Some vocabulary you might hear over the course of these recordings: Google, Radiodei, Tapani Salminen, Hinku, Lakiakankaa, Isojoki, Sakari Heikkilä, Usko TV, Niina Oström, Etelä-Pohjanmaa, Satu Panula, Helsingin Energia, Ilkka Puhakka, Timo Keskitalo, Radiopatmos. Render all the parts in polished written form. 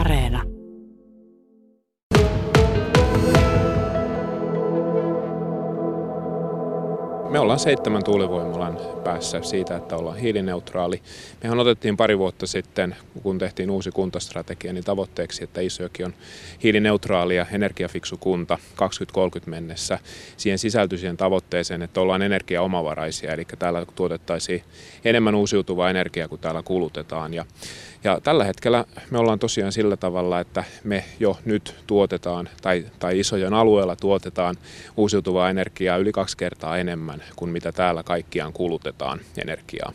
Areena. Me ollaan 7 tuulivoimalan päässä siitä, että ollaan hiilineutraali. Mehän otettiin pari vuotta sitten, kun tehtiin uusi kuntastrategia, niin tavoitteeksi, että Isojoki on hiilineutraali ja energiafiksu kunta 2030 mennessä. Siihen sisältyi siihen tavoitteeseen, että ollaan energiaomavaraisia, eli täällä tuotettaisiin enemmän uusiutuvaa energiaa kuin täällä kulutetaan. Ja tällä hetkellä me ollaan tosiaan sillä tavalla, että me jo nyt tuotetaan, tai Isojoen alueella tuotetaan uusiutuvaa energiaa yli 2 kertaa enemmän kuin mitä täällä kaikkiaan kulutetaan energiaa.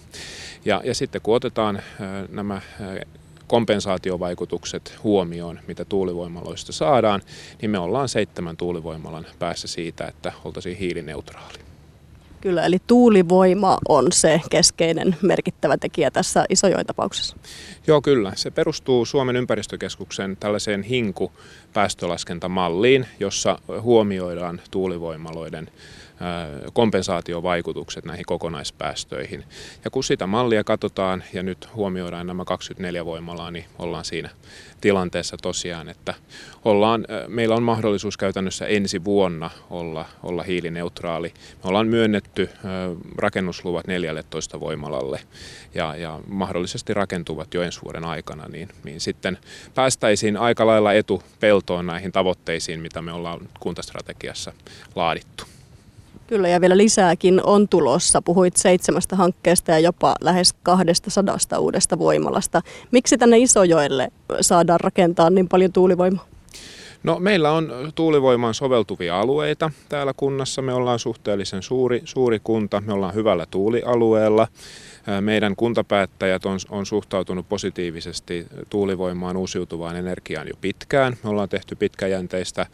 Ja sitten kun otetaan nämä kompensaatiovaikutukset huomioon, mitä tuulivoimaloista saadaan, niin me ollaan 7 tuulivoimalan päässä siitä, että oltaisiin hiilineutraali. Kyllä, eli tuulivoima on se keskeinen merkittävä tekijä tässä Isojoen tapauksessa. Joo, kyllä. Se perustuu Suomen ympäristökeskuksen tällaiseen Hinku-päästölaskentamalliin, jossa huomioidaan tuulivoimaloiden kompensaatiovaikutukset näihin kokonaispäästöihin. Ja kun sitä mallia katsotaan ja nyt huomioidaan nämä 24 voimalaa, niin ollaan siinä tilanteessa tosiaan, että meillä on mahdollisuus käytännössä ensi vuonna olla hiilineutraali. Me ollaan myönnetty rakennusluvat 14 voimalalle ja mahdollisesti rakentuvat jo ensi vuoden aikana, niin sitten päästäisiin aika lailla etupeltoon näihin tavoitteisiin, mitä me ollaan kuntastrategiassa laadittu. Kyllä, ja vielä lisääkin on tulossa. Puhuit 7 hankkeesta ja jopa lähes 200 uudesta voimalasta. Miksi tänne Isojoelle saadaan rakentaa niin paljon tuulivoimaa? No, meillä on tuulivoimaan soveltuvia alueita täällä kunnassa. Me ollaan suhteellisen suuri kunta, me ollaan hyvällä tuulialueella. Meidän kuntapäättäjät on suhtautunut positiivisesti tuulivoimaan, uusiutuvaan energiaan jo pitkään. Me ollaan tehty pitkäjänteistä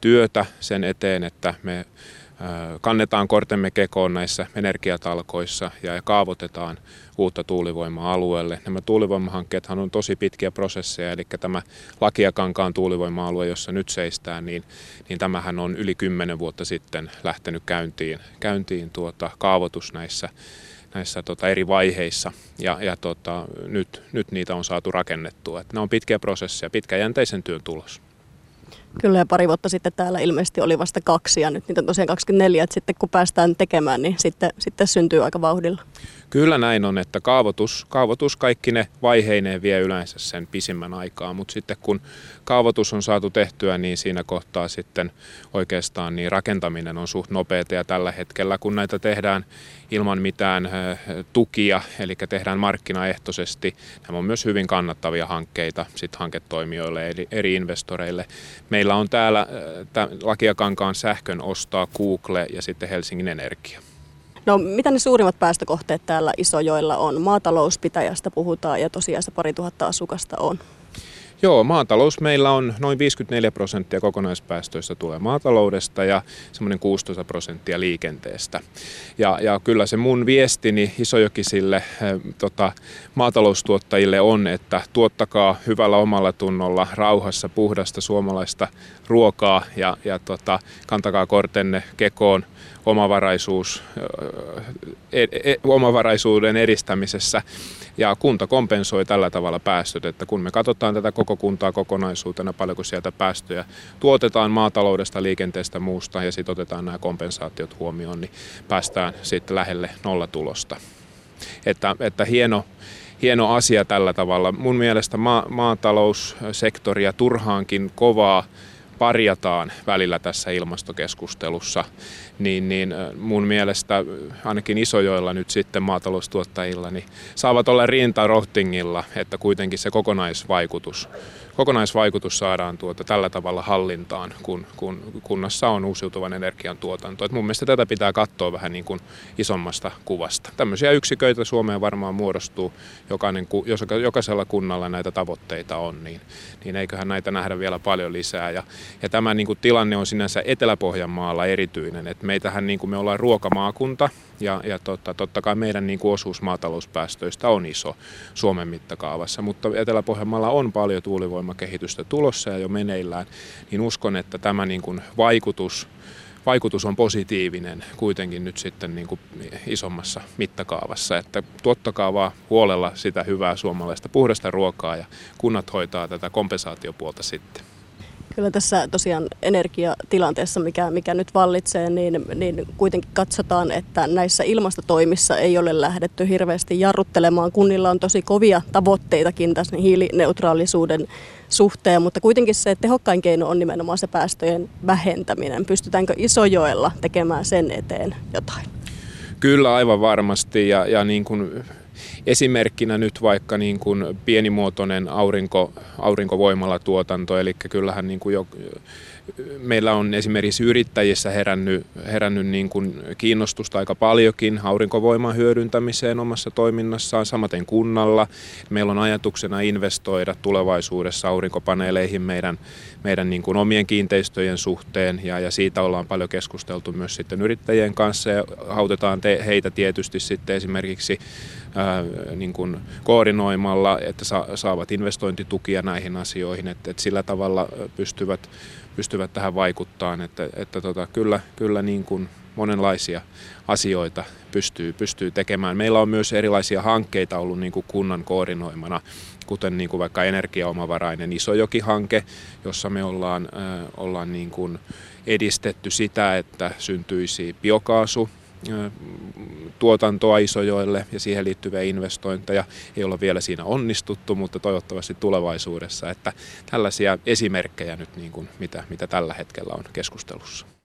työtä sen eteen, että me kannetaan kortemme kekoon näissä energiatalkoissa ja kaavoitetaan uutta tuulivoimaa alueelle. Nämä tuulivoimahankkeethan on tosi pitkiä prosesseja, eli tämä Lakiakankaan tuulivoima-alue, jossa nyt seistään, niin tämähän on yli 10 vuotta sitten lähtenyt käyntiin kaavoitus näissä eri vaiheissa, ja nyt niitä on saatu rakennettua. Nämä on pitkiä prosesseja, pitkäjänteisen työn tulos. Kyllä, ja pari vuotta sitten täällä ilmeisesti oli vasta 2 ja nyt niitä on tosiaan 24, että sitten kun päästään tekemään, niin sitten syntyy aika vauhdilla. Kyllä näin on, että kaavoitus kaikki ne vaiheineen vie yleensä sen pisimmän aikaa, mutta sitten kun kaavoitus on saatu tehtyä, niin siinä kohtaa sitten oikeastaan niin rakentaminen on suht nopeata, ja tällä hetkellä kun näitä tehdään ilman mitään tukia, eli tehdään markkinaehtoisesti, nämä on myös hyvin kannattavia hankkeita sit hanketoimijoille eli eri investoreille. Meillä on täällä Lakiakankaan sähkön ostaa Google ja sitten Helsingin Energia. No, mitä ne suurimmat päästökohteet täällä Isojoella on? Maatalouspitäjästä puhutaan ja tosiaan se 2000 asukasta on. Joo, maatalous meillä on noin 54% kokonaispäästöistä tulee maataloudesta ja semmoinen 16% liikenteestä. Ja kyllä se mun viestini isojokisille maataloustuottajille on, että tuottakaa hyvällä omalla tunnolla rauhassa puhdasta suomalaista ruokaa ja kantakaa kortenne kekoon omavaraisuuden edistämisessä. Ja kunta kompensoi tällä tavalla päästöt, että kun me katsotaan tätä koko kuntaa kokonaisuutena, paljonko sieltä päästöjä tuotetaan maataloudesta, liikenteestä, muusta, ja sitten otetaan nämä kompensaatiot huomioon, niin päästään sitten lähelle nollatulosta. Että hieno asia tällä tavalla. Mun mielestä maataloussektoria turhaankin kovaa parjataan välillä tässä ilmastokeskustelussa, niin mun mielestä ainakin Isojoilla nyt sitten maataloustuottajilla niin saavat olla rintarohtingilla, että kuitenkin se kokonaisvaikutus saadaan tällä tavalla hallintaan, kun kunnassa on uusiutuvan energian tuotanto. Et mun mielestä tätä pitää katsoa vähän niin kuin isommasta kuvasta. Tämmöisiä yksiköitä Suomeen varmaan muodostuu, jokaisella kunnalla näitä tavoitteita on, niin eiköhän näitä nähdä vielä paljon lisää. Ja tämä niin kuin tilanne on sinänsä Etelä-Pohjanmaalla erityinen, että meitähän niin kuin me ollaan ruokamaakunta ja totta kai meidän niin kuin osuus maatalouspäästöistä on iso Suomen mittakaavassa, mutta Etelä-Pohjanmaalla on paljon tuulivoimakehitystä tulossa ja jo meneillään, niin uskon, että tämä niin kuin vaikutus vaikutus on positiivinen kuitenkin nyt sitten niin kuin isommassa mittakaavassa. Että tuottakaa vaan huolella sitä hyvää suomalaista puhdasta ruokaa ja kunnat hoitaa tätä kompensaatiopuolta sitten. Kyllä tässä tosiaan energiatilanteessa, mikä nyt vallitsee, niin kuitenkin katsotaan, että näissä ilmastotoimissa ei ole lähdetty hirveästi jarruttelemaan. Kunnilla on tosi kovia tavoitteitakin tässä hiilineutraalisuuden suhteen, mutta kuitenkin se tehokkain keino on nimenomaan se päästöjen vähentäminen. Pystytäänkö Isojoella tekemään sen eteen jotain? Kyllä aivan varmasti ja niin kuin esimerkkinä nyt vaikka niin kuin pienimuotoinen aurinkovoimalatuotanto, eli kyllähän niin kuin meillä on esimerkiksi yrittäjissä herännyt niin kuin kiinnostusta aika paljonkin aurinkovoiman hyödyntämiseen omassa toiminnassaan, samaten kunnalla. Meillä on ajatuksena investoida tulevaisuudessa aurinkopaneeleihin meidän niin kuin omien kiinteistöjen suhteen, ja siitä ollaan paljon keskusteltu myös sitten yrittäjien kanssa, ja autetaan heitä tietysti sitten esimerkiksi niin kuin koordinoimalla, että saavat investointitukia näihin asioihin, että sillä tavalla pystyvät tähän vaikuttamaan, että kyllä niin kuin monenlaisia asioita pystyy tekemään. Meillä on myös erilaisia hankkeita ollut niin kuin kunnan koordinoimana, kuten niin kuin vaikka energiaomavarainen Isojoki-hanke, jossa me ollaan niin kuin edistetty sitä, että syntyisi biokaasu tuotantoa Isojoelle ja siihen liittyviä investointeja. Ei olla vielä siinä onnistuttu, mutta toivottavasti tulevaisuudessa. Että tällaisia esimerkkejä nyt, niin kuin mitä tällä hetkellä on keskustelussa.